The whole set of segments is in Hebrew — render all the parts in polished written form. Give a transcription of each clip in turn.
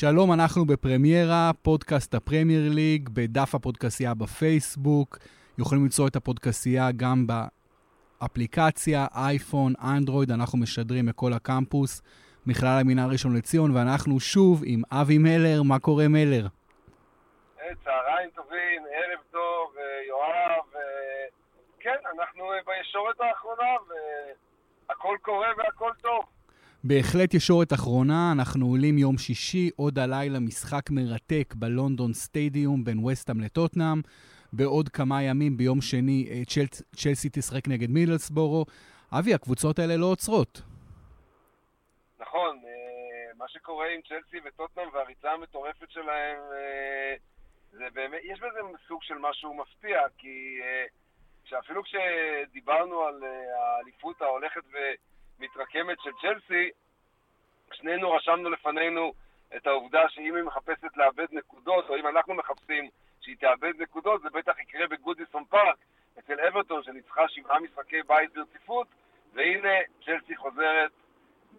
שלום, אנחנו בפרמיירה, פודקאסט הפרמייר ליג, בדף הפודקאסייה בפייסבוק. יכולים למצוא את הפודקאסייה גם באפליקציה, אייפון, אנדרואיד. אנחנו משדרים מכל הקמפוס, מכלל המינהל ראשון לציון, ואנחנו שוב עם אבי מלר. מה קורה, מלר? צהריים טובים, ערב טוב, יואב. כן, אנחנו בישורת האחרונה, והכל קורה והכל טוב. בהחלט ישורת אחרונה, אנחנו עולים יום שישי, עוד הלילה משחק מרתק בלונדון סטיידיום בין וסטהאם לטוטנהאם, בעוד כמה ימים ביום שני צ'לסי תשחק נגד מידלסבורו. אבי, הקבוצות האלה לא עוצרות. נכון, מה שקורה עם צ'לסי וטוטנהאם והריצה המטורפת שלהם, זה באמת, יש בזה סוג של משהו מפתיע, כי שאפילו כשדיברנו על האליפות ההולכת ו... מתרקמת של צ'לסי, שנינו רשמנו לפנינו את העובדה שאם היא מחפשת לאבד נקודות, או אם אנחנו מחפשים שהיא תאבד נקודות, זה בטח יקרה בגודיסון פארק אצל אברטון, שניצחה 7 משחקי בית ברציפות, והנה צ'לסי חוזרת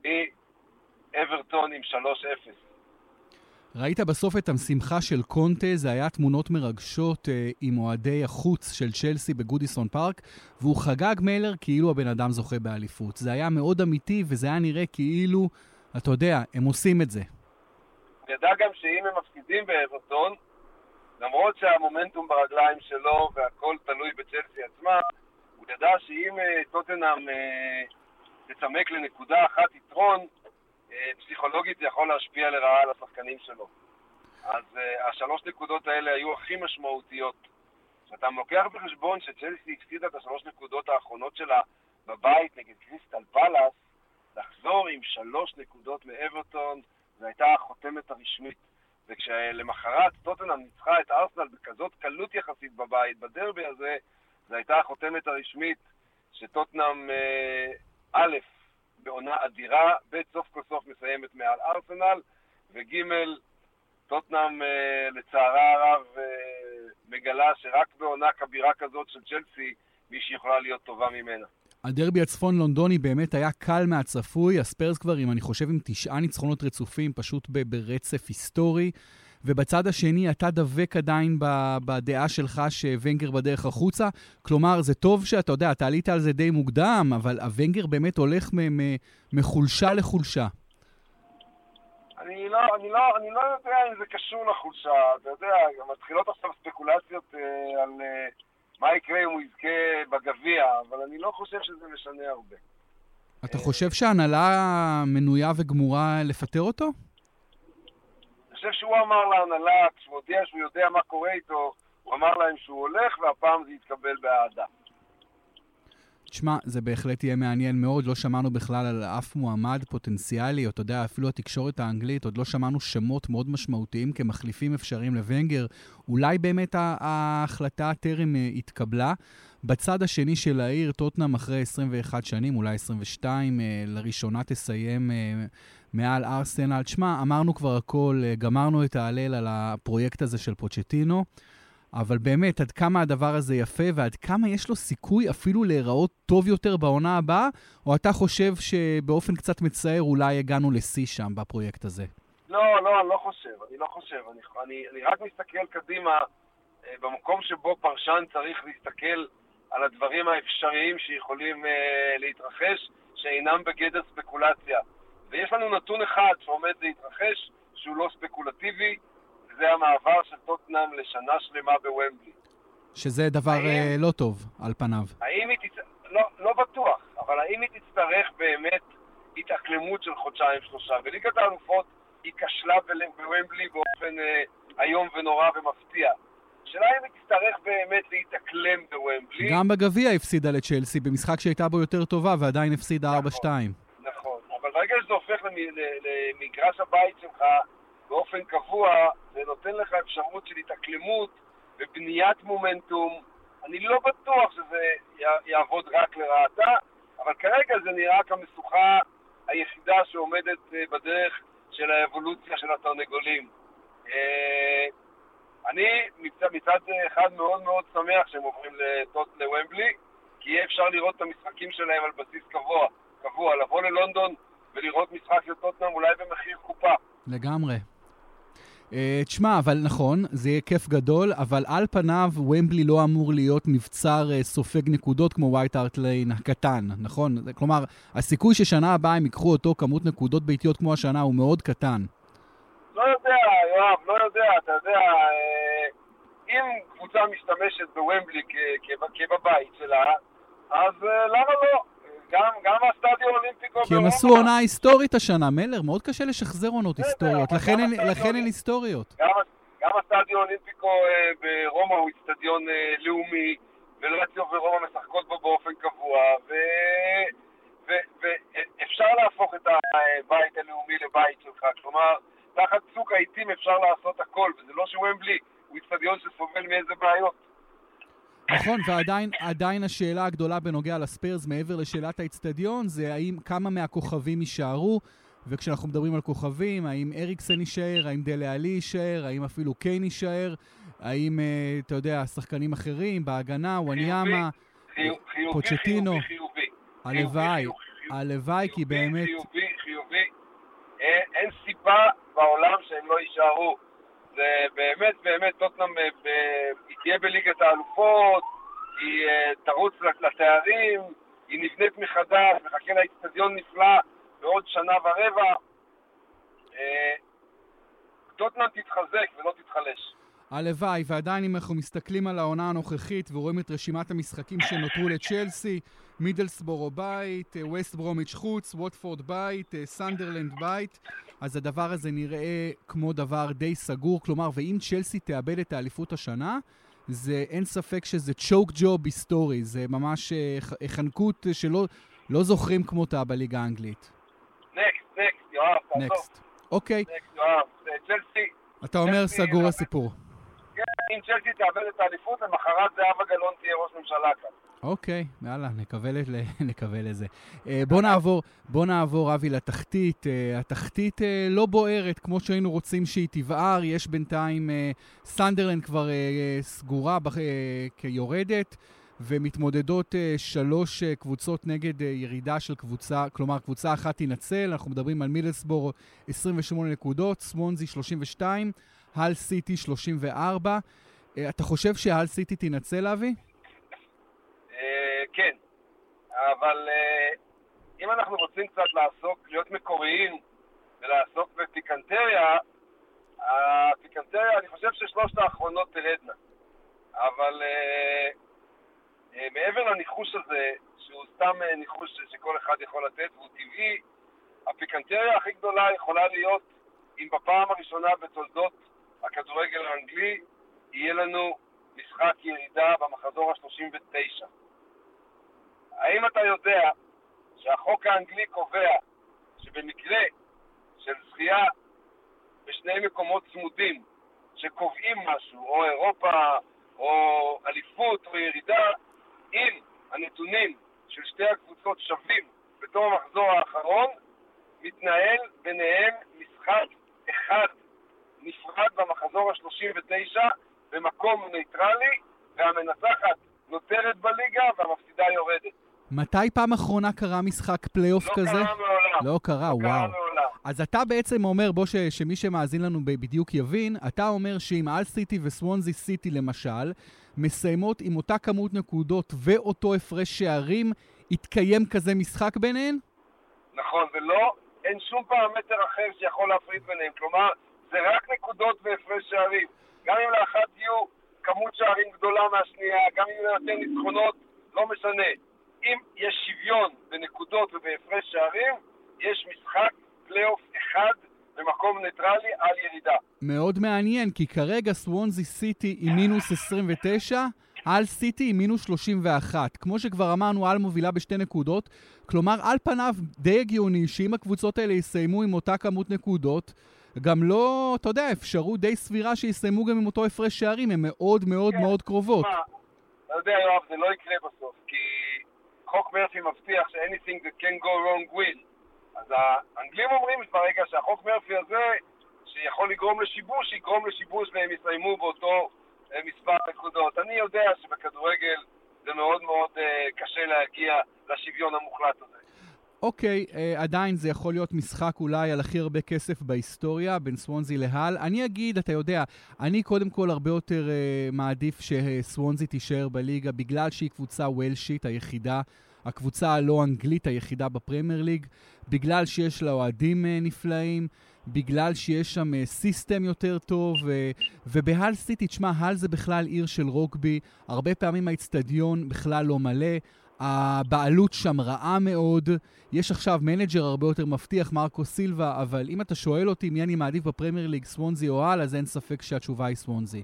מאברטון עם 3-0. ראית בסוף את השמחה של קונטה, זה היה תמונות מרגשות עם אוהדי החוץ של צ'לסי בגודיסון פארק, והוא חגג, מלר, כאילו הבן אדם זוכה באליפות. זה היה מאוד אמיתי, וזה היה נראה כאילו, אתה יודע, הם עושים את זה. ידע גם שאם הם מפסידים באברטון, למרות שהמומנטום ברגליים שלו והכל תלוי בצ'לסי עצמה, הוא ידע שאם טוטנהאם תצמק לנקודה אחת יתרון, פסיכולוגית זה יכול להשפיע לרעה על השחקנים שלו. אז השלוש נקודות האלה היו הכי משמעותיות. כשאתה לוקח בחשבון שצ'לסי הפסידה את השלוש נקודות האחרונות שלה בבית נגד קריסטל פלאס, לחזור עם 3 נקודות מאברטון, זו הייתה החותמת הרשמית. וכשלמחרת טוטנהאם ניצחה את ארסנל בכזאת קלות יחסית בבית, בדרבי הזה, זו הייתה החותמת הרשמית שטוטנהאם א', בעונה אדירה, בסוף כל סוף מסיימת מעל ארסנל, וגימל, טוטנהאם לצערה הרב מגלה שרק בעונה כבירה כזאת של צ'לסי, מישהי יכולה להיות טובה ממנה. הדרבי הצפון לונדוני באמת היה קל מהצפוי, הספרס כבר, אם אני חושב, עם 9 ניצחונות רצופים, פשוט ברצף היסטורי, ובצד השני אתה דבק עדיין בדעה שלך שוונגר בדרך החוצה, כלומר זה טוב שאתה יודע, אתה עלית על זה די מוקדם, אבל הוונגר באמת הולך מחולשה לחולשה. אני לא יודע אם זה קשור לחולשה, אתה יודע, מתחילות עכשיו ספקולציות על מה יקרה אם הוא יזכה בגביע, אבל אני לא חושב שזה משנה הרבה. אתה חושב שההנהלה מנויה וגמורה לפטר אותו? אני חושב שהוא אמר להנהלה, כשהוא הודיע שהוא יודע מה קורה איתו, הוא אמר להם שהוא הולך, והפעם זה יתקבל באהדה. תשמע, זה בהחלט יהיה מעניין מאוד, לא שמענו בכלל על אף מועמד פוטנציאלי, אתה יודע, אפילו התקשורת האנגלית, עוד לא שמענו שמות מאוד משמעותיים כמחליפים אפשריים לוונגר, אולי באמת ההחלטה טרם התקבלה. בצד השני של העיר, טוטנהאם אחרי 21 שנים, אולי 22, לראשונה תסיים מעל ארסנל. תשמע, אמרנו כבר הכל, גמרנו את ההלל על הפרויקט הזה של פוצ'טינו, אבל באמת, עד כמה הדבר הזה יפה, ועד כמה יש לו סיכוי אפילו להיראות טוב יותר בעונה הבאה, או אתה חושב שבאופן קצת מצער אולי הגענו לשיא שם בפרויקט הזה? לא, אני לא חושב. אני רק מסתכל קדימה, במקום שבו פרשן צריך להסתכל על הדברים האפשריים שיכולים להתרחש, שאינם בגדר ספקולציה. ויש לנו נתון אחד שעומד להתרחש, שהוא לא ספקולטיבי, זה המעבר של טוטנהאם לשנה שלמה בוומבלי. שזה דבר לא טוב על פניו. לא בטוח, אבל האם היא תצטרך באמת התאקלמות של 2-3 חודשים? וליגת האלופות היא כשלה בוומבלי באופן היום ונורא ומפתיע. השאלה אם היא תצטרך באמת להתאקלם בוומבלי. גם בגביע הפסידה לצ'לסי במשחק שהייתה בו יותר טובה ועדיין הפסידה 4-2. נכון, אבל ברגע שזה הופך למגרש הבית שלך, באופן קבוע, זה נותן לך אפשרות של התאקלמות ובניית מומנטום. אני לא בטוח שזה יעבוד רק לרעתה, אבל כרגע זה נראה כמשוכה היחידה שעומדת בדרך של האבולוציה של התרנגולים. אני מצד אחד מאוד מאוד שמח שהם עוברים לוומבלי, כי יהיה אפשר לראות את המשחקים שלהם על בסיס קבוע, לבוא ללונדון ולראות משחק של טוטנהאם אולי במחיר קופה. לגמרי. תשמע, אבל נכון, זה יהיה כיף גדול, אבל על פניו ומבלי לא אמור להיות מבצר סופג נקודות כמו ווייט הארט ליין הקטן, נכון? כלומר, הסיכוי ששנה הבאה הם יקחו אותו כמות נקודות ביתיות כמו השנה הוא מאוד קטן. לא יודע, יואב, לא יודע, אתה יודע, אם קבוצה משתמשת בוומבלי כבבית שלה, אז למה לא? גם הסטאדיו אולימפיקו... כי הם עשו עונה היסטורית השנה, מלר, מאוד קשה לשחזר עונות היסטוריות, לכן אין היסטוריות. גם הסטאדיו אולימפיקו ברומא הוא אצטדיון לאומי, ולאציו ורומא משחקות בו באופן קבוע, ואפשר להפוך את הבית הלאומי לבית שלך, כלומר, תחת צוק העיתים אפשר לעשות הכל, וזה לא שוומבלי, הוא אצטדיון שסובל מאיזה בעיות. נכון, ועדיין השאלה הגדולה בנוגע לספיירס מעבר לשאלת האצטדיון זה האם כמה מהכוכבים יישארו, וכשאנחנו מדברים על כוכבים, האם אריקסן יישאר, האם דלה עלי יישאר, האם אפילו קיין יישאר, האם, אתה יודע, שחקנים אחרים, בהגנה, וואניאמה, פוצ'טינו, הלוואי, כי באמת... חיובי, אין סיבה בעולם שהם לא יישארו. זה באמת טוטנהאם תהיה בליגת האלופות, היא תרוץ לתארים, היא נבנית מחדש, מחכה לאצטדיון נפלא בעוד שנה ורבע. טוטנהאם תתחזק ולא תתחלש. הלוואי, ועדיין אם אנחנו מסתכלים על העונה הנוכחית ורואים את רשימת המשחקים שנותרו לצ'לסי, מידלסבורו בית, ווסט ברומיץ' חוץ, ווטפורד בית, סנדרלנד בית, אז הדבר הזה נראה כמו דבר די סגור, כלומר, ואם צ'לסי תאבד את האליפות השנה, זה אין ספק שזה צ'וק ג'וב היסטורי, זה ממש חנקות שלא זוכרים כמותה בליגה האנגלית. נקסט, יואב, תעזור. נקסט, אוקיי. נקסט, יואב, צ'לסי. אתה אומר סגור הסיפור. אם צ'לסי תאבד את האליפות, למחרת זהבה גלאון תהיה ראש ממשלה כאן. אוקיי, יאללה, נקווה לזה. בוא נעבור, אבי, לתחתית. התחתית לא בוערת, כמו שהיינו רוצים שהיא תבער. יש בינתיים, סנדרלנד כבר סגורה כיורדת, ומתמודדות שלוש קבוצות נגד ירידה של קבוצה, כלומר, קבוצה אחת תינצל. אנחנו מדברים על מידלסבורו 28 נקודות, סוונזי 32, הל סיטי 34. אתה חושב שההל סיטי תינצל, אבי? כן, אבל אם אנחנו רוצים קצת להיות מקוריים ולעסוק בפיקנטריה, אני חושב ששלושת האחרונות תרדנה. אבל מעבר לניחוש הזה, שהוא סתם ניחוש שכל אחד יכול לתת, והוא טבעי, הפיקנטריה הכי גדולה יכולה להיות אם בפעם הראשונה בתולדות הכדורגל האנגלי יהיה לנו משחק ירידה במחזור ה-39. האם אתה יודע שהחוק האנגלי קובע שבמקרה של זכייה בשני מקומות צמודים שקובעים משהו, או אירופה, או אליפות, או ירידה, אם הנתונים של שתי הקבוצות שווים בתום המחזור האחרון, מתנהל ביניהם משחק אחד נפרד במחזור ה-39 במקום ניטרלי, והמנצחת נותרת בליגה והמפסידה יורדת. מתי פעם אחרונה קרה משחק פלייאוף כזה? לא קרה מעולם. לא קרה מעולם. אז אתה בעצם אומר, בוא שמי שמאזין לנו בדיוק יבין, אתה אומר שאם אל סיטי וסוונזי סיטי למשל, מסיימות עם אותה כמות נקודות ואותו הפרש שערים, יתקיים כזה משחק ביניהן? נכון, ולא, אין שום פרמטר אחר שיכול להפריד ביניהם. כלומר, זה רק נקודות והפרש שערים. גם אם לאחת יהיו כמות שערים גדולה מהשנייה, גם אם נתן ניצחונות, לא משנה. אם יש שוויון בנקודות ובהפרש שערים, יש משחק פלייאוף אחד במקום ניטרלי על ירידה. מאוד מעניין, כי כרגע סוונזי סיטי עם מינוס 29, על סיטי עם מינוס 31. כמו שכבר אמרנו, על מובילה בשתי נקודות. כלומר, על פניו די הגיוני שאם הקבוצות האלה יסיימו עם אותה כמות נקודות, גם לא, אתה יודע, אפשרות די סבירה שיסיימו גם עם אותו הפרש שערים, הם מאוד מאוד מאוד קרובות. אתה יודע, יואב, זה לא יקרה בסוף, כי חוק מרפי מבטיח ש-anything that can go wrong will. אז האנגלים אומרים ברגע שהחוק מרפי הזה, שיכול לגרום לשיבוש, יגרום לשיבוש והם יסיימו באותו מספר נקודות. אני יודע שבכדורגל זה מאוד מאוד קשה להגיע לשוויון המוחלט הזה. אוקיי, עדיין זה יכול להיות משחק אולי על הכי הרבה כסף בהיסטוריה, בין סוונזי להל. אני אגיד, אתה יודע, אני קודם כל הרבה יותר מעדיף שסוונזי תישאר בליגה, בגלל שהיא קבוצה וולשית היחידה, הקבוצה הלא אנגלית היחידה בפרמייר ליג, בגלל שיש לה אוהדים נפלאים, בגלל שיש שם סיסטם יותר טוב, ובהל סיטי, תשמע, הל זה בכלל עיר של רוקבי, הרבה פעמים האצטדיון בכלל לא מלא, הבעלות שם רעה מאוד, יש עכשיו מנג'ר הרבה יותר מבטיח, מרקו סילבה, אבל אם אתה שואל אותי מי אני מעדיף בפרמייר ליג, סוונזי או האל, אז אין ספק שהתשובה היא סוונזי.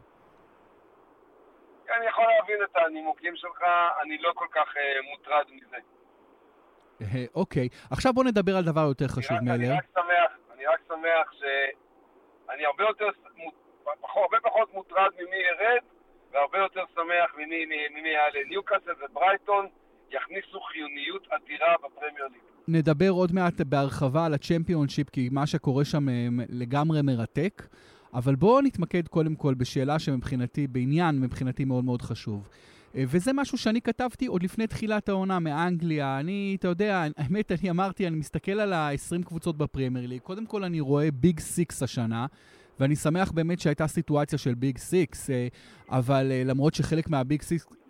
אני יכול להבין את הנימוקים שלך, אני לא כל כך מוטרד מזה. אוקיי, עכשיו בוא נדבר על דבר יותר חשוב, מלר. אני רק שמח שאני הרבה פחות מוטרד ממי ירד, והרבה יותר שמח ממי יעלה. ניוקאסל וברייטון יכניסו חיוניות אדירה בפרמייר ליג. נדבר עוד מעט בהרחבה על הצ'מפיונשיפ, כי מה שקורה שם לגמרי מרתק, אבל בואו נתמקד קודם כל בשאלה שמבחינתי, בעניין מבחינתי מאוד מאוד חשוב. וזה משהו שאני כתבתי עוד לפני תחילת העונה מאנגליה. אני, אתה יודע, האמת, אני אמרתי, אני מסתכל על ה-20 קבוצות בפרמייר ליג. קודם כל אני רואה ביג סיקס השנה, ואני שמח באמת שהייתה סיטואציה של ביג סיקס, אבל למרות שחלק מהביג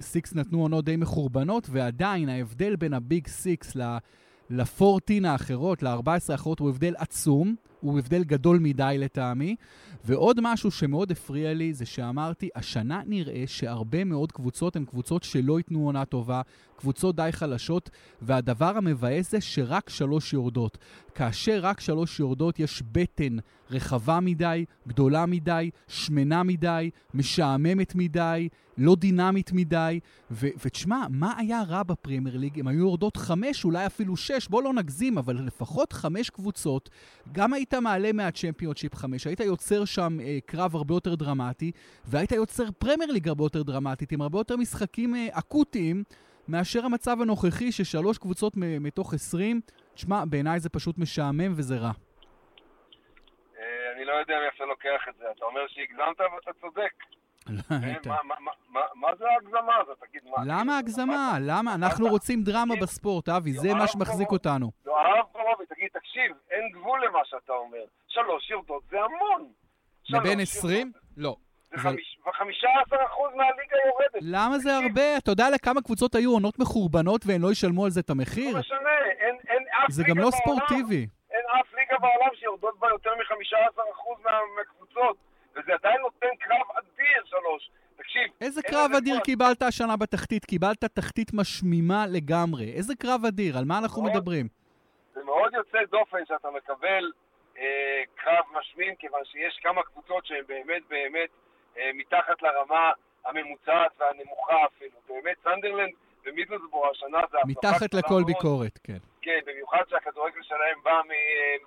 סיקס נתנו עונות די מחורבנות, ועדיין ההבדל בין הביג סיקס ל-14 האחרות, ל-14 האחרות, הוא הבדל עצום, הוא הבדל גדול מדי לטעמי. ועוד משהו שמאוד הפריע לי זה שאמרתי, השנה נראה שהרבה מאוד קבוצות הן קבוצות שלא ייתנו עונה טובה, קבוצות די חלשות, והדבר המבאס זה שרק 3 יורדות. כאשר רק 3 יורדות יש בטן רחבה מדי, גדולה מדי, שמנה מדי, משעממת מדי, לא דינמית מדי, ותשמע, מה היה רע בפרמייר ליג? הם היו יורדות 5, אולי אפילו 6, בוא לא נגזים, אבל לפחות 5 קבוצות, גם היית מעלה מהצ'מפיונשיפ 5, היית יוצר שם קרב הרבה יותר דרמטי, והיית יוצר פרמייר ליג הרבה יותר דרמטית, עם הרבה יותר משחקים אקוטיים, מאשר המצב הנוכחי ש3 קבוצות מתוך 20, תשמע, בעיניי זה פשוט משעמם וזה רע. אני לא יודע אם יפה לוקח את זה, אתה אומר שהגזמת ואתה צודק. מה זה ההגזמה הזאת? למה הגזמה? למה? אנחנו רוצים דרמה בספורט, אבי, זה מה שמחזיק אותנו. יואב פרומי, תגיד, תקשיב, אין גבול למה שאתה אומר. 3 יורדות זה המון. מבין 20? לא. ו-15% מהליגה יורדת. למה זה הרבה? אתה יודע לכמה קבוצות היו עונות מחורבנות והן לא ישלמו על זה את המחיר? לא משנה, זה גם לא ספורטיבי. אין אף ליגה בעולם שיורדות בה יותר מ-15% מהקבוצות. וזה עדיין נותן קרב אדיר 3. תקשיב. איזה קרב אדיר קיבלת השנה בתחתית? קיבלת תחתית משמימה לגמרי. איזה קרב אדיר? על מה אנחנו מדברים? זה מאוד יוצא דופן שאתה מקבל קרב משמים, כיוון שיש כמה קבוצות שהן באמת מתחת לרמה הממוצעת והנמוכה אפילו. באמת סנדרלנד ומידלסבורג השנה זה... מתחת לכל ביקורת, כן. כן, במיוחד שהכדורגל שלהם בא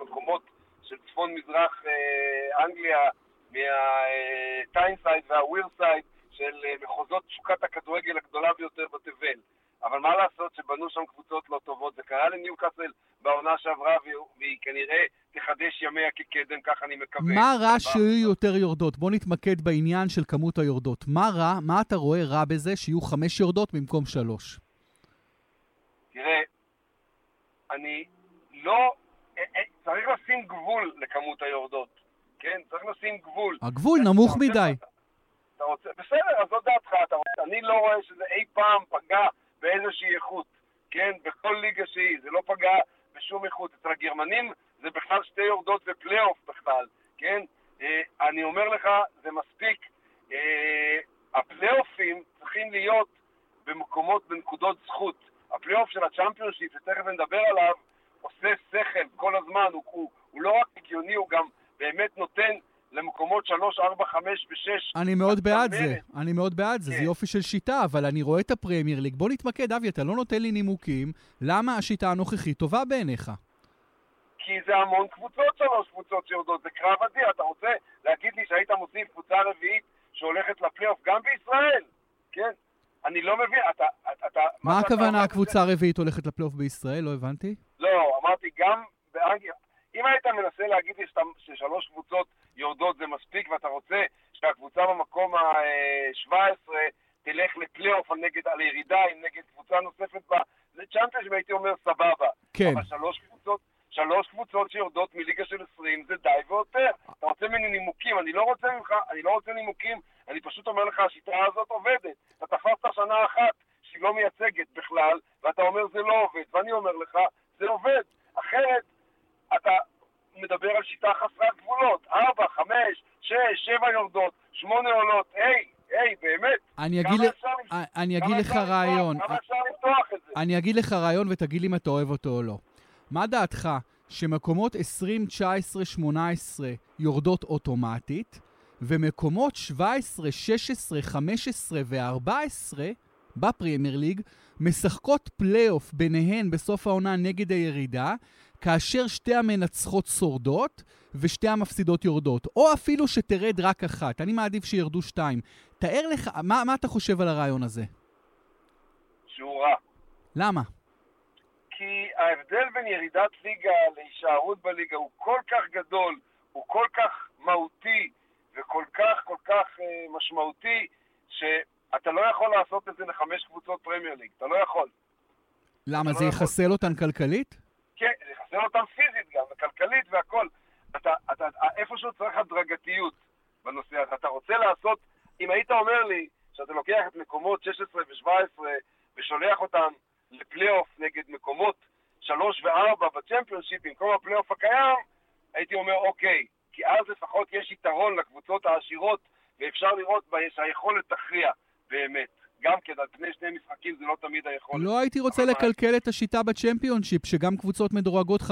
ממקומות של צפון מזרח אנגליה, מהטיינסייד והווירסייד של מחוזות שוקת הכדורגל הגדולה ביותר בתבל. אבל מה לעשות שבנו שם קבוצות לא טובות? זה קרה לניוקאסל בעונה שעברה, והיא כנראה תחדש ימיה כקדם, כך אני מקווה. מה רע שיהיו יותר יורדות? בוא נתמקד בעניין של כמות היורדות. מה רע? מה אתה רואה רע בזה שיהיו 5 יורדות במקום 3? תראה, אני לא... צריך לשים גבול לכמות היורדות. כן, צריך לשים גבול. הגבול נמוך מדי. אתה רוצה, בסדר, אז זאת דעתך, אתה רוצה. אני לא רואה שזה אי פעם פגע באיזושהי איכות, כן, בכל ליגה שהיא, זה לא פגע בשום איכות. אצל הגרמנים זה בכלל 2 יורדות ופלייאוף בכלל, כן? אני אומר לך, זה מספיק. הפלייאופים צריכים להיות במקומות, בנקודות זכות. הפלייאוף של הצ'מפיונשיפ, שתכף נדבר עליו, עושה שכל כל הזמן, הוא לא רק הגיוני, הוא גם... באמת נותן למקומות 3, 4, 5 ו-6. אני מאוד בעד זה, זה יופי של שיטה, אבל אני רואה את הפרמייר ליג. בוא נתמקד, אבי, אתה לא נותן לי נימוקים, למה השיטה הנוכחית טובה בעיניך? כי זה המון קבוצות, 3 קבוצות שיורדות, זה קרב אדיר. אתה רוצה להגיד לי שהיית מוסיף קבוצה רביעית שהולכת לפלייאוף גם בישראל? כן? אני לא מבין, אתה... מה הכוונה הקבוצה הרביעית הולכת לפלייאוף בישראל? לא הבנתי? לא, אמרתי גם באנגליה. אם היית מנסה להגיד לי ש3 קבוצות יורדות זה מספיק, ואתה רוצה שהקבוצה במקום ה-17 תלך לפלייאוף על ירידה עם נגד קבוצה נוספת זה צ'אמפיונס, הייתי אומר סבבה. כן. אבל שלוש קבוצות שיורדות מליגה של 20, זה די ויותר. אתה רוצה ממני נימוקים, אני לא רוצה נימוקים, אני פשוט אומר לך, השיטה הזאת עובדת. אתה תפסת שנה אחת שהיא לא מייצגת בכלל, ואתה אומר זה לא עובד, ואני אומר לך, זה עובד. אחרת, אתה מדבר על שיטה חסרת גבולות, 4, 5, 6, 7 יורדות, 8 עולות, היי, באמת. אני אגיד לך רעיון ותגיד לי אם אתה אוהב אותו או לא. מה דעתך שמקומות 20, 19, 18 יורדות אוטומטית, ומקומות 17, 16, 15 ו-14 בפרמייר ליג משחקות פלייאוף ביניהן בסוף העונה נגד הירידה, כאשר שתי המנצחות שורדות ושתי המפסידות יורדות, או אפילו שתרד רק אחת. אני מעדיף שירדו שתיים. תאר לך, מה אתה חושב על הרעיון הזה? שהוא רע. למה? כי ההבדל בין ירידת ליגה להישארות בליגה הוא כל כך גדול, הוא כל כך מהותי וכל כך משמעותי, שאתה לא יכול לעשות את זה ל5 קבוצות פרמייר ליג. אתה לא יכול. למה? זה יחסל אותן כלכלית? כן, יחסל אותן פיזית גם, וכלכלית והכל. אתה איפשהו צריך הדרגתיות בנושא הזה. אתה רוצה לעשות, אם היית אומר לי שאתה לוקח את מקומות 16 ו-17 ושולח אותם לפלייאוף נגד מקומות 3 ו-4 בצ'מפיונשיפ במקום הפלייאוף הקיים, הייתי אומר אוקיי, כי אז לפחות יש יתרון לקבוצות העשירות ואפשר לראות שהיכולת תכריע באמת. גם כן, על פני שני משחקים זה לא תמיד היכולת. לא הייתי רוצה לקלקל את השיטה בצ'מפיונשיפ, שגם קבוצות מדורגות 5-6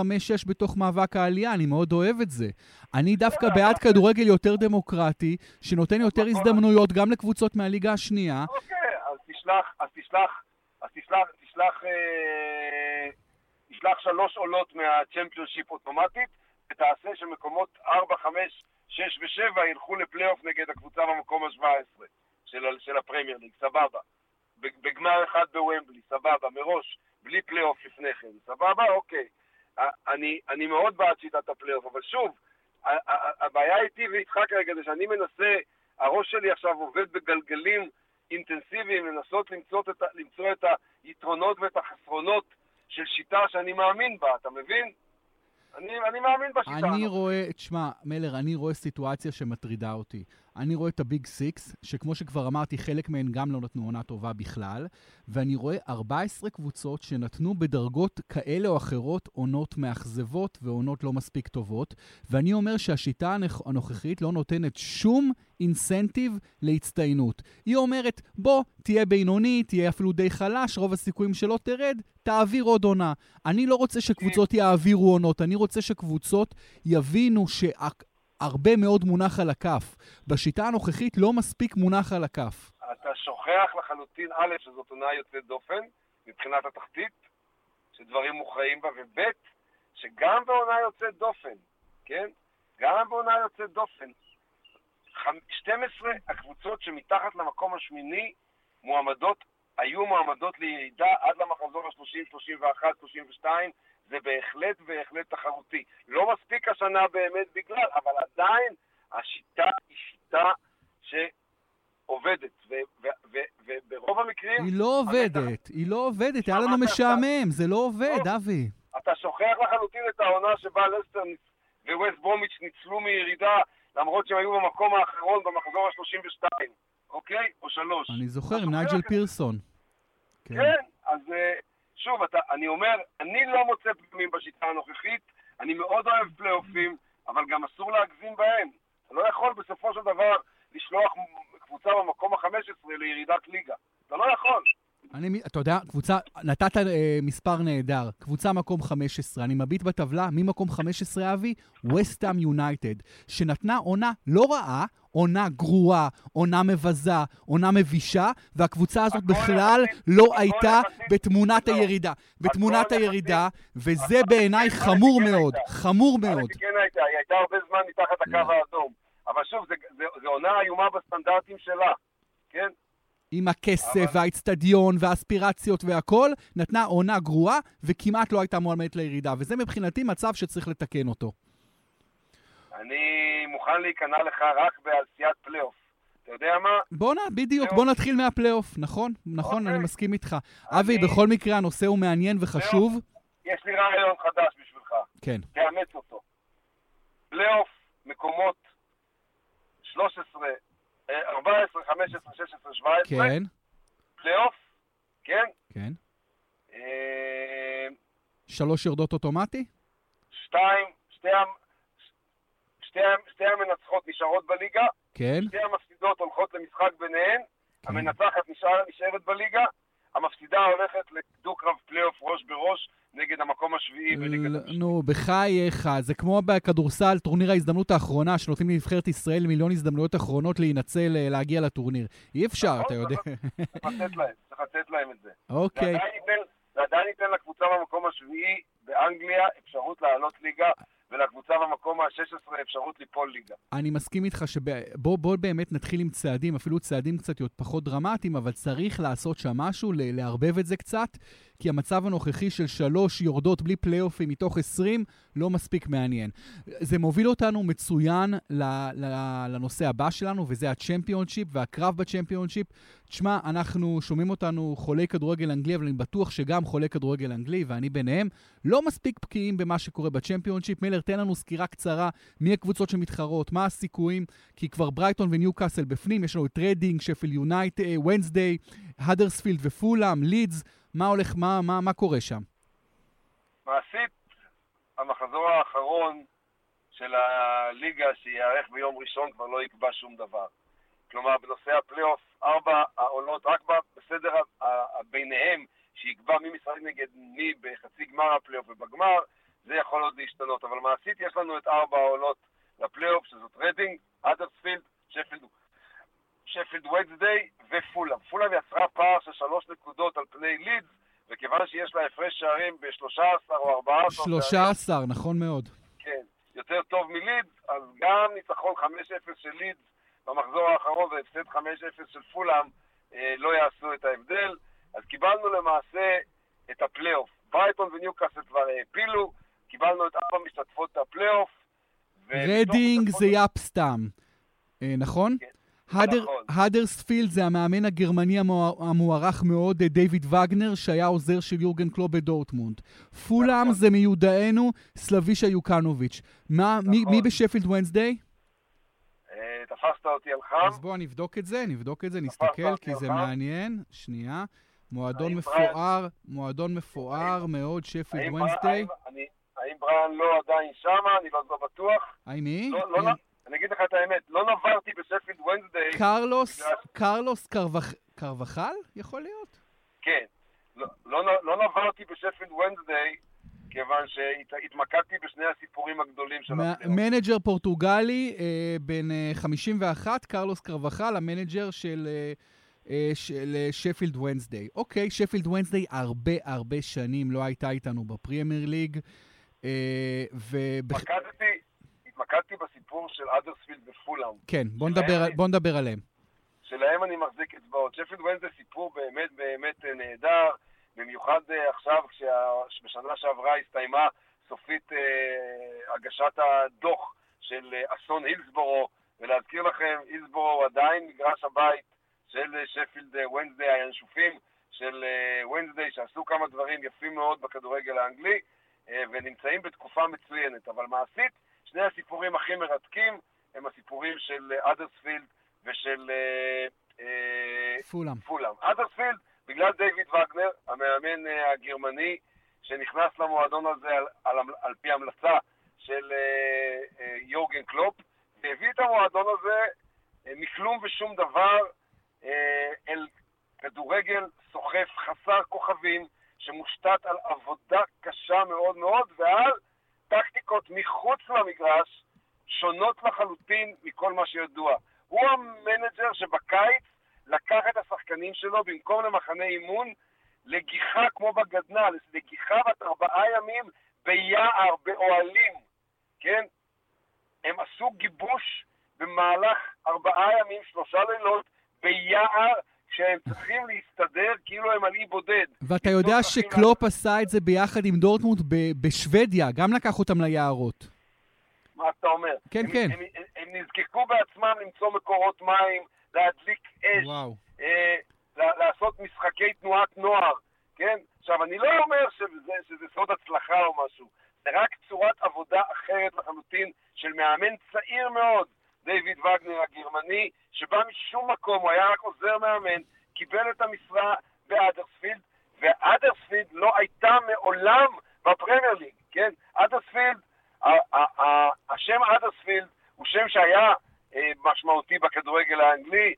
בתוך מאבק העלייה, אני מאוד אוהב את זה. אני דווקא בעד כדורגל יותר דמוקרטי, שנותן יותר הזדמנויות גם לקבוצות מהליגה השנייה. אוקיי, אז תשלח 3 עולות מהצ'מפיונשיפ אוטומטית, ותעשה שמקומות 4, 5, 6 ו-7 ילכו לפלייאוף נגד הקבוצה במקום ה-17. של הפרמייר ליג, סבבה. בגמר אחד בוומבלי, סבבה. מראש, בלי פלייאוף לפני כן, סבבה, אוקיי. אני מאוד בעד שיטת הפלייאוף, אבל שוב, הבעיה איתי ואיתך כרגע זה שאני מנסה, הראש שלי עכשיו עובד בגלגלים אינטנסיביים, לנסות למצוא את היתרונות ואת החסרונות של שיטה שאני מאמין בה, אתה מבין? אני מאמין בשיטה. אני רואה סיטואציה שמטרידה אותי. אני רואה את הביג סיקס, שכמו שכבר אמרתי, חלק מהן גם לא נתנו עונה טובה בכלל, ואני רואה 14 קבוצות שנתנו בדרגות כאלה או אחרות עונות מאכזבות ועונות לא מספיק טובות, ואני אומר שהשיטה הנוכחית לא נותנת שום אינסנטיב להצטיינות. היא אומרת, בוא, תהיה בינוני, תהיה אפילו די חלש, רוב הסיכויים שלא תרד, תעביר עוד עונה. אני לא רוצה שקבוצות יעבירו עונות, אני רוצה שקבוצות יבינו הרבה מאוד מונח על הכף. בשיטה הנוכחית לא מספיק מונח על הכף. אתה שוכח לחלוטין, א', שזאת עונה יוצאת דופן, מבחינת התחתית, שדברים מוכרעים בה, וב', שגם בעונה יוצאת דופן, כן? גם בעונה יוצאת דופן. 12 הקבוצות שמתחת למקום השמיני היו מועמדות לירידה עד למחזור ה-30, 31, 32, זה בהחלט תחרותי. לא מספיק השנה באמת בגלל, אבל עדיין השיטה היא שיטה שעובדת. וברוב המקרים... היא לא עובדת, היה לנו משעמם, זה לא עובד, אבי. אתה שוכח לחלוטין את העונה שבה לסטר וווסט ברומיץ' ניצלו מירידה, למרות שהם היו במקום האחרון במחזור ה-32, אוקיי? או 3. אני זוכר, עם נייג'ל פירסון. כן, אז... שוב, אני אומר, אני לא מוצא פגמים בשיטה הנוכחית, אני מאוד אוהב פלייאופים, אבל גם אסור להגזים בהם. אתה לא יכול בסופו של דבר לשלוח קבוצה במקום ה-15 לירידת ליגה. אתה לא יכול. אתה יודע, קבוצה, נתת מספר נהדר, קבוצה מקום 15, אני מביט בטבלה, ממקום 15 אבי, וסטאם יונייטד, שנתנה עונה לא רעה, עונה גרועה, עונה מבזה, עונה מבישה, והקבוצה הזאת בכלל לא הייתה בתמונת הירידה. בתמונת הירידה, וזה בעיניי חמור מאוד, חמור מאוד. כן הייתה, היא הייתה הרבה זמן מתחת הקו האדום, אבל שוב, זה עונה איומה בסטנדרטים שלה, כן? עם הכסף והאצטדיון והאספירציות והכל, נתנה עונה גרועה וכמעט לא הייתה מועמדת לירידה, וזה מבחינתי מצב שצריך לתקן אותו. אני מוכן להיכנע לך רק בעשיית פלייאוף. אתה יודע מה? בוא נתחיל מהפלייאוף, נכון? נכון, אני מסכים איתך. אבי, בכל מקרה הנושא הוא מעניין וחשוב. יש לי רעיון חדש בשבילך. כן. תאמץ אותו. פלייאוף, מקומות 13, 14, 15, 16, 17. כן. פלייאוף, כן? כן. 3 יורדות אוטומטי? 2 המנצחות נשארות בליגה. כן. 2 המפסידות הולכות למשחק ביניהן. כן. המנצחת נשארת בליגה. המפסידה הולכת לדו-קרב פלייאוף ראש בראש נגד המקום השביעי בליגת המשנה. נו, בחייך. זה כמו בכדורסל, טורניר ההזדמנות האחרונה, שנותנים לנבחרת ישראל מיליון הזדמנויות אחרונות להינצל, להגיע לטורניר. אי אפשר, אתה יודע. צריך לתת להם את זה. אוקיי. ועדיין ניתן לקבוצה במקום השביעי באנגליה אפשרות לעלות ליגה, ולקבוצה במקום ה-16 אפשרות ליפול ליגה. אני מסכים איתך שבוא באמת נתחיל עם צעדים, אפילו צעדים קצת פחות דרמטיים, אבל צריך לעשות שם משהו, להרבב את זה קצת, כי המצב הנוכחי של 3 יורדות בלי פלייאופים מתוך 20 לא מספיק מעניין. זה מוביל אותנו מצוין לנושא הבא שלנו, וזה הצ'מפיונשיפ והקרב בצ'מפיונשיפ. תשמע, אנחנו שומעים אותנו חולי כדורגל אנגלי, אבל אני בטוח שגם חולי כדורגל אנגלי, ואני ביניהם, לא מספיק בקיאים במה שקורה בצ'מפיונשיפ. מלר, תן לנו סקירה קצרה, מי הקבוצות שמתחרות, מה הסיכויים, כי כבר ברייטון וניו קאסל בפנים, יש לנו את רדינג, שפיל יונייטד, ונסדיי, הדרספילד ופולאם, לידס, מה הולך, מה קורה שם? מעשית, המחזור האחרון של הליגה שיערך ביום ראשון כבר לא יקבע שום דבר. כלומר, בנושא הפלייאוף, 4 העולות רק בסדר ביניהם, שיקבע מי משחק נגד מי בחצי גמר הפלייאוף ובגמר, זה יכול עוד להשתנות. אבל מעשית, יש לנו את 4 העולות לפלייאוף, שזאת רדינג, האדרספילד, שפילד ונסדיי ופולאם. פולאם יצרה פער של 3 נקודות על פני לידס, וכיוון שיש לה הפרש שערים ב-13 או 14... 13, נכון מאוד. כן, יותר טוב מלידס, אז גם ניצחון 5-0 של לידס במחזור האחרון והפסד 5-0 של פולאם לא יעשו את ההבדל. אז קיבלנו למעשה את הפלייאוף. ברייטון וניו קאסל כבר הפילו, קיבלנו את 4 משתתפות הפלייאוף. רדינג זה יאפ סתם, נכון? כן. הדרספילד זה המאמן הגרמני המוערך מאוד, דיוויד וגנר, שהיה עוזר של יורגן קלופ בדורטמונד. פולאם זה מיודענו, סלאבישה יוקנוביץ'. מי בשפילד ונסדיי? תפסת אותי על חם. אז בואו נבדוק את זה, נסתכל, כי זה מעניין. שנייה. מועדון מפואר מאוד, שפילד ונסדיי. האם בריאן לא עדיין שמה? אני לא בטוח. האם היא? לא. אני אגיד לך את האמת, לא נברתי בשפילד ונסדיי. קרלוס קרבחל? יכול להיות? כן. לא נברתי בשפילד ונסדיי, כיוון שהתמקדתי בשני הסיפורים הגדולים של הפלייאוף. מנג'ר פורטוגלי בן 51, קרלוס קרבחל, המנג'ר של שפילד ונסדיי. אוקיי, שפילד ונסדיי הרבה שנים לא הייתה איתנו בפרמייר ליג. התמקדתי בסיפור של האדרספילד ופולאם. כן, בוא נדבר עליהם. שלהם אני מחזיק אצבעות. שפילד ונסדיי זה סיפור באמת באמת נהדר, במיוחד עכשיו כשבשנה שעברה הסתיימה סופית הגשת הדוח של אסון הילסבורו, ולהזכיר לכם, הילסבורו עדיין מגרש הבית של שפילד ונסדיי, הינשופים של ונסדיי שעשו כמה דברים יפים מאוד בכדורגל האנגלי, ונמצאים בתקופה מצוינת, אבל מעשית, שני הסיפורים הכי מרתקים הם הסיפורים של אדרספילד ושל פולאם. אדרספילד, בגלל דיוויד וגנר, המאמן הגרמני, שנכנס למועדון הזה על פי המלצה של יורגן קלופ, והביא את המועדון הזה מכלום ושום דבר אל כדורגל סוחף חסר כוכבים, שמושתת על עבודה קשה מאוד מאוד, ועל טקטיקות מחוץ למגרש שונות לחלוטין מכל מה שידוע. הוא המנג'ר שבקיץ לקח את השחקנים שלו במקום למחנה אימון לגיחה כמו בגדנל, לגיחה בת 4 ימים ביער, באוהלים, כן? הם עשו גיבוש במהלך 4 ימים, 3 לילות ביער, שהם צריכים להסתדר כאילו הם על אי בודד. ואתה יודע שקלופ עשה את זה ביחד עם דורטמונד בשוודיה, גם לקח אותם ליערות. מה אתה אומר? כן, הם נזקקו בעצמם למצוא מקורות מים, להדליק אש, לעשות משחקי תנועת נוער, כן? עכשיו, אני לא אומר שזה סוד הצלחה או משהו, זה רק צורת עבודה אחרת לחלוטין של מאמן צעיר מאוד, דיוויד וגנר הגרמני, שבא משום מקום, הוא היה רק עוזר מאמן, קיבל את המשרה באדרספילד, ואדרספילד לא הייתה מעולם בפרמייר ליג, כן? אדרספילד, השם אדרספילד הוא שם שהיה משמעותי בכדורגל האנגלי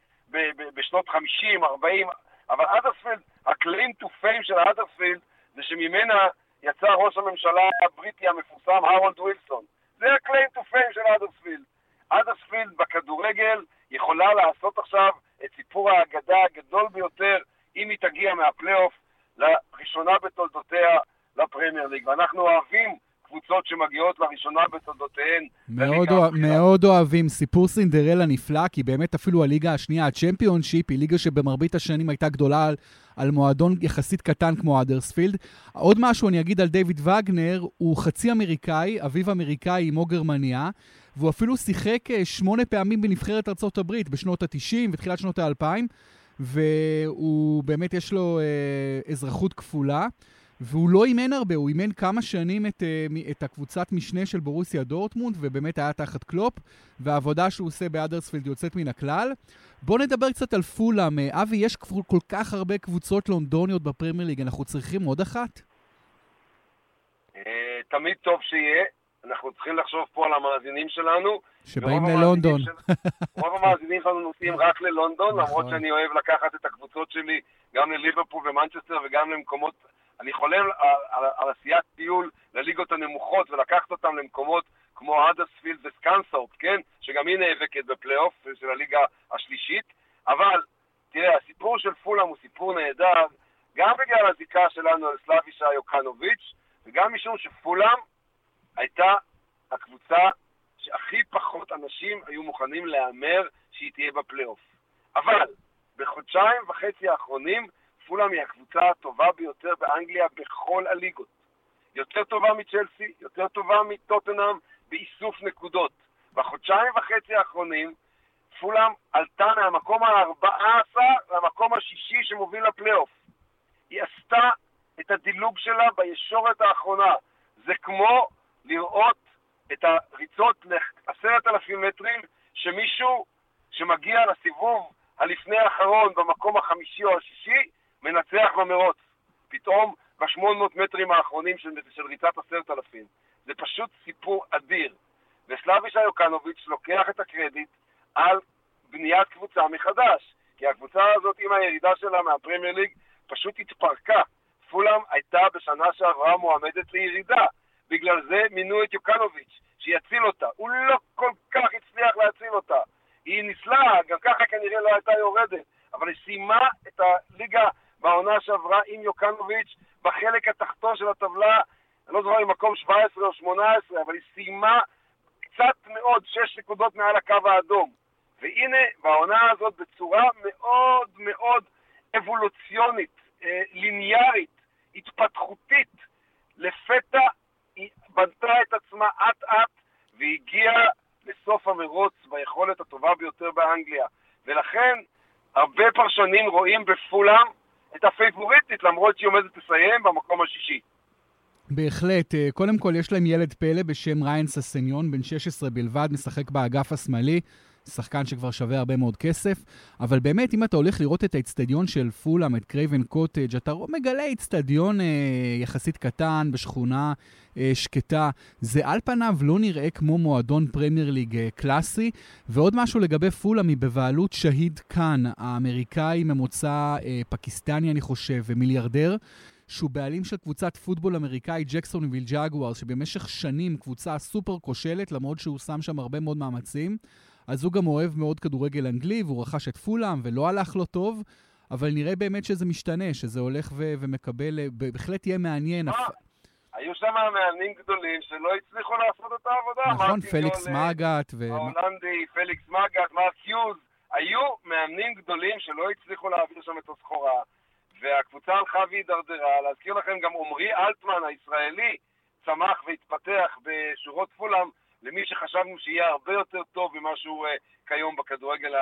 בשנות 50, 40, אבל אדרספילד, הכלים תופעים של אדרספילד זה שממנה יצא ראש הממשלה הבריטי המפורסם, הרולד ווילסון. זה הכלים תופעים של אדרספילד. אדרספילד בכדורגל יכולה לעשות עכשיו את סיפור האגדה הגדול ביותר, אם היא תגיע מהפלייאוף לראשונה בתולדותיה לפרמייר ליג. ואנחנו אוהבים קבוצות שמגיעות לראשונה בתולדותיהן. מאוד אוהבים. סיפור סינדרלה נפלא, כי באמת אפילו הליגה השנייה, הצ'מפיונשיפ, היא ליגה שבמרבית השנים הייתה גדולה על מועדון יחסית קטן כמו אדרספילד. עוד משהו אני אגיד על דיוויד וגנר, הוא חצי אמריקאי, אביו אמריקאי עם גרמניה, והוא אפילו שיחק 8 פעמים בנבחרת ארצות הברית בשנות ה-90 ותחילת שנות ה-2000, והוא באמת יש לו אזרחות כפולה, והוא לא אימן הרבה, הוא אימן כמה שנים את הקבוצת משנה של בורוסיה דורטמונד, ובאמת היה תחת קלופ, והעבודה שהוא עושה באדרספילד יוצאת מן הכלל. בואו נדבר קצת על פולהאם. אבי, יש כל כך הרבה קבוצות לונדוניות בפרמייר ליג, אנחנו צריכים עוד אחת? תמיד טוב שיהיה. אנחנו צריכים לחשוב פה על המאזינים שלנו. שבאים ללונדון. רוב המאזינים שלנו נוסעים רק ללונדון, למרות שאני אוהב לקחת את הקבוצות שלי, גם לליברפול ומנצ'סטר וגם למקומות, אני חולם על עשיית טיול לליגות הנמוכות, ולקחת אותם למקומות כמו האדרספילד וסקנסורפ, כן? שגם היא נאבקת בפלייאוף של הליגה השלישית. אבל, תראה, הסיפור של פולהאם הוא סיפור נהדר, גם בגלל הזיקה שלנו על סלאבישה יוקנוביץ', וגם משום שפולהאם הייתה הקבוצה שהכי פחות אנשים היו מוכנים לאמר שהיא תהיה בפלייאוף. אבל בחודשיים וחצי האחרונים פולהאם היא הקבוצה הטובה ביותר באנגליה בכל הליגות. יותר טובה מצ'לסי, יותר טובה מטוטנהאם באיסוף נקודות. בחודשיים וחצי האחרונים פולהאם עלתה מהמקום ה-14 למקום השישי שמוביל לפלייאוף. היא עשתה את הדילוג שלה בישורת האחרונה. זה כמו לראות את הריצות ל10,000 מטרים שמישהו שמגיע לסיבוב הלפני האחרון במקום החמישי או השישי מנצח במרוץ. פתאום ב800 מטרים האחרונים של ריצת 10,000. זה פשוט סיפור אדיר. וסלאבישה יוקנוביץ' לוקח את הקרדיט על בניית קבוצה מחדש. כי הקבוצה הזאת עם הירידה שלה מהפרמייר ליג פשוט התפרקה. פולהאם הייתה בשנה שעברה מועמדת לירידה. בגלל זה מינו את יוקנוביץ' שיציל אותה. הוא לא כל כך הצליח להציל אותה. היא נסלה, גם ככה כנראה לא הייתה יורדת. אבל היא סיימה את הליגה בעונה שעברה עם יוקנוביץ' בחלק התחתון של הטבלה, אני לא זוכר במקום 17 או 18, אבל היא סיימה קצת מאוד 6 נקודות מעל הקו האדום. והנה בעונה הזאת בצורה מאוד מאוד אבולוציונית, ליניארית, התפתחותית, לפתע היא בנתה את עצמה עט עט והגיעה לסוף המרוץ ביכולת הטובה ביותר באנגליה. ולכן הרבה פרשנים רואים בפולהאם את הפייבוריטית, למרות שהיא עומדת לסיים במקום השישי. בהחלט. קודם כל, יש להם ילד פלא בשם ריין ססניון, בן 16 בלבד, משחק באגף השמאלי, שחקן שכבר שווה הרבה מאוד כסף, אבל באמת, אם אתה הולך לראות את האצטדיון של פולהאם, את קרייבן קוטג', אתה מגלה אצטדיון יחסית קטן, בשכונה שקטה. זה על פניו לא נראה כמו מועדון פרמייר ליג קלאסי, ועוד משהו לגבי פולהאם, היא בבעלות שהיד כאן, האמריקאי ממוצא פקיסטני, אני חושב, ומיליארדר, שהוא בעלים של קבוצת פוטבול אמריקאי ג'קסונוויל ג'אגוארס, שבמשך שנים קבוצה סופר כושלת, למרות שהוא שם שם הרבה מאוד מאמצים. אז הוא גם אוהב מאוד כדורגל אנגלי, והוא רכש את פולהאם, ולא הלך לו טוב, אבל נראה באמת שזה משתנה, שזה הולך ומקבל, בהחלט יהיה מעניין. היו שם מאמנים גדולים שלא הצליחו לעשות את העבודה. נכון, פליקס מגאט. ההולנדי, פליקס מגאט, מארק יוז. היו מאמנים גדולים שלא הצליחו להעביר שם את הסחורה, והקבוצה הלכה והידרדרה. להזכיר לכם, גם עומרי אלטמן הישראלי צמח והתפתח בשורות פולהאם, למי שחשבנו שיהיה הרבה יותר טוב ממה שהוא כיום בכדורגל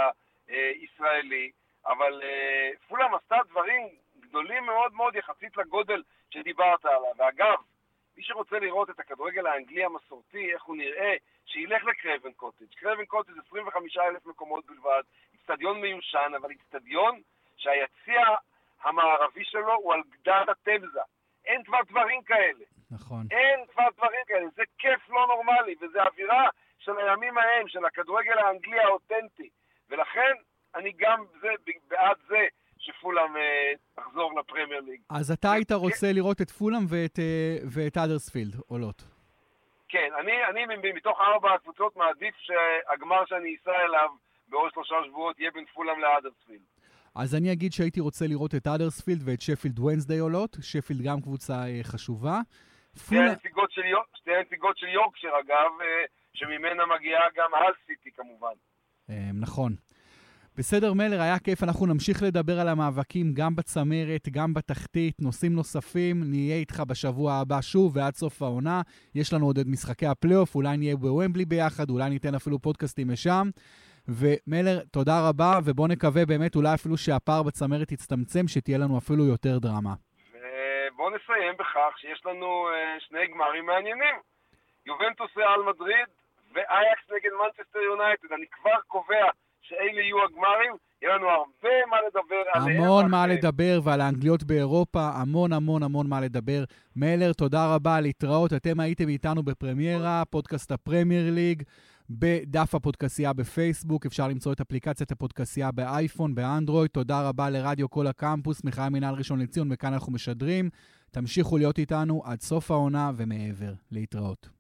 ישראלי, אבל פולהאם עשתה דברים גדולים מאוד מאוד יחסית לגודל שדיברת עליו. ואגב, מי שרוצה לראות את הכדורגל האנגלי המסורתי, איך הוא נראה, שילך לקרבן קוטג'. קרבן קוטג' 25,000 מקומות בלבד, אצטדיון מיושן, אבל אצטדיון שהיציע המערבי שלו הוא על גדד הטבזה. אין כבר דברים כאלה. נכון. אין כבר דברים כאלה. זה כיף לא נורמלי, וזה אווירה של הימים ההם, של הכדורגל האנגלי האותנטי. ולכן אני גם בעד זה שפולהאם תחזור לפרמייר ליג. אז אתה היית רוצה לראות את פולהאם ואת האדרספילד, עולות? כן, אני מתוך 4 הקבוצות מעדיף שהגמר שאני אסע אליו בעוד 3 שבועות יהיה בין פולהאם לאדרספילד. אז אני אגיד שהייתי רוצה לראות את האדרספילד ואת שפילד ונסדיי עולות, שפילד גם קבוצה חשובה. שתי הנציגות של יורקשייר אגב, שממנה מגיעה גם האל סיטי כמובן. נכון. בסדר מלר, היה כיף, אנחנו נמשיך לדבר על המאבקים, גם בצמרת, גם בתחתית, נושאים נוספים, נהיה איתך בשבוע הבא שוב, ועד סוף העונה, יש לנו עוד את משחקי הפלייאוף, אולי נהיה בוומבלי ביחד, אולי ניתן אפילו פודקאסטים משם, ומלר, תודה רבה, ובוא נקווה באמת אולי אפילו שהפער בצמרת יצטמצם, שתהיה לנו אפילו יותר דרמה. בוא נסיים בכך שיש לנו 2 גמרים מעניינים, יובנטוס על מדריד, ואייקס נגד מנצ'סטר יונייטד, אני כבר קובע שאלה יהיו הגמרים, יהיה לנו הרבה מה לדבר עליהם. המון מה לדבר, ועל האנגליות באירופה, המון המון המון מה לדבר. מלר, תודה רבה, להתראות. אתם הייתם איתנו בפרמיירה, פודקאסט הפרמייר ליג, בדף הפודקאסייה בפייסבוק, אפשר למצוא את אפליקציית הפודקאסייה באייפון, באנדרואיד. תודה רבה לרדיו כל הקמפוס, מחאה מינהל ראשון לציון, מכאן אנחנו משדרים. תמשיכו להיות איתנו עד סוף העונה ומעבר. להתראות.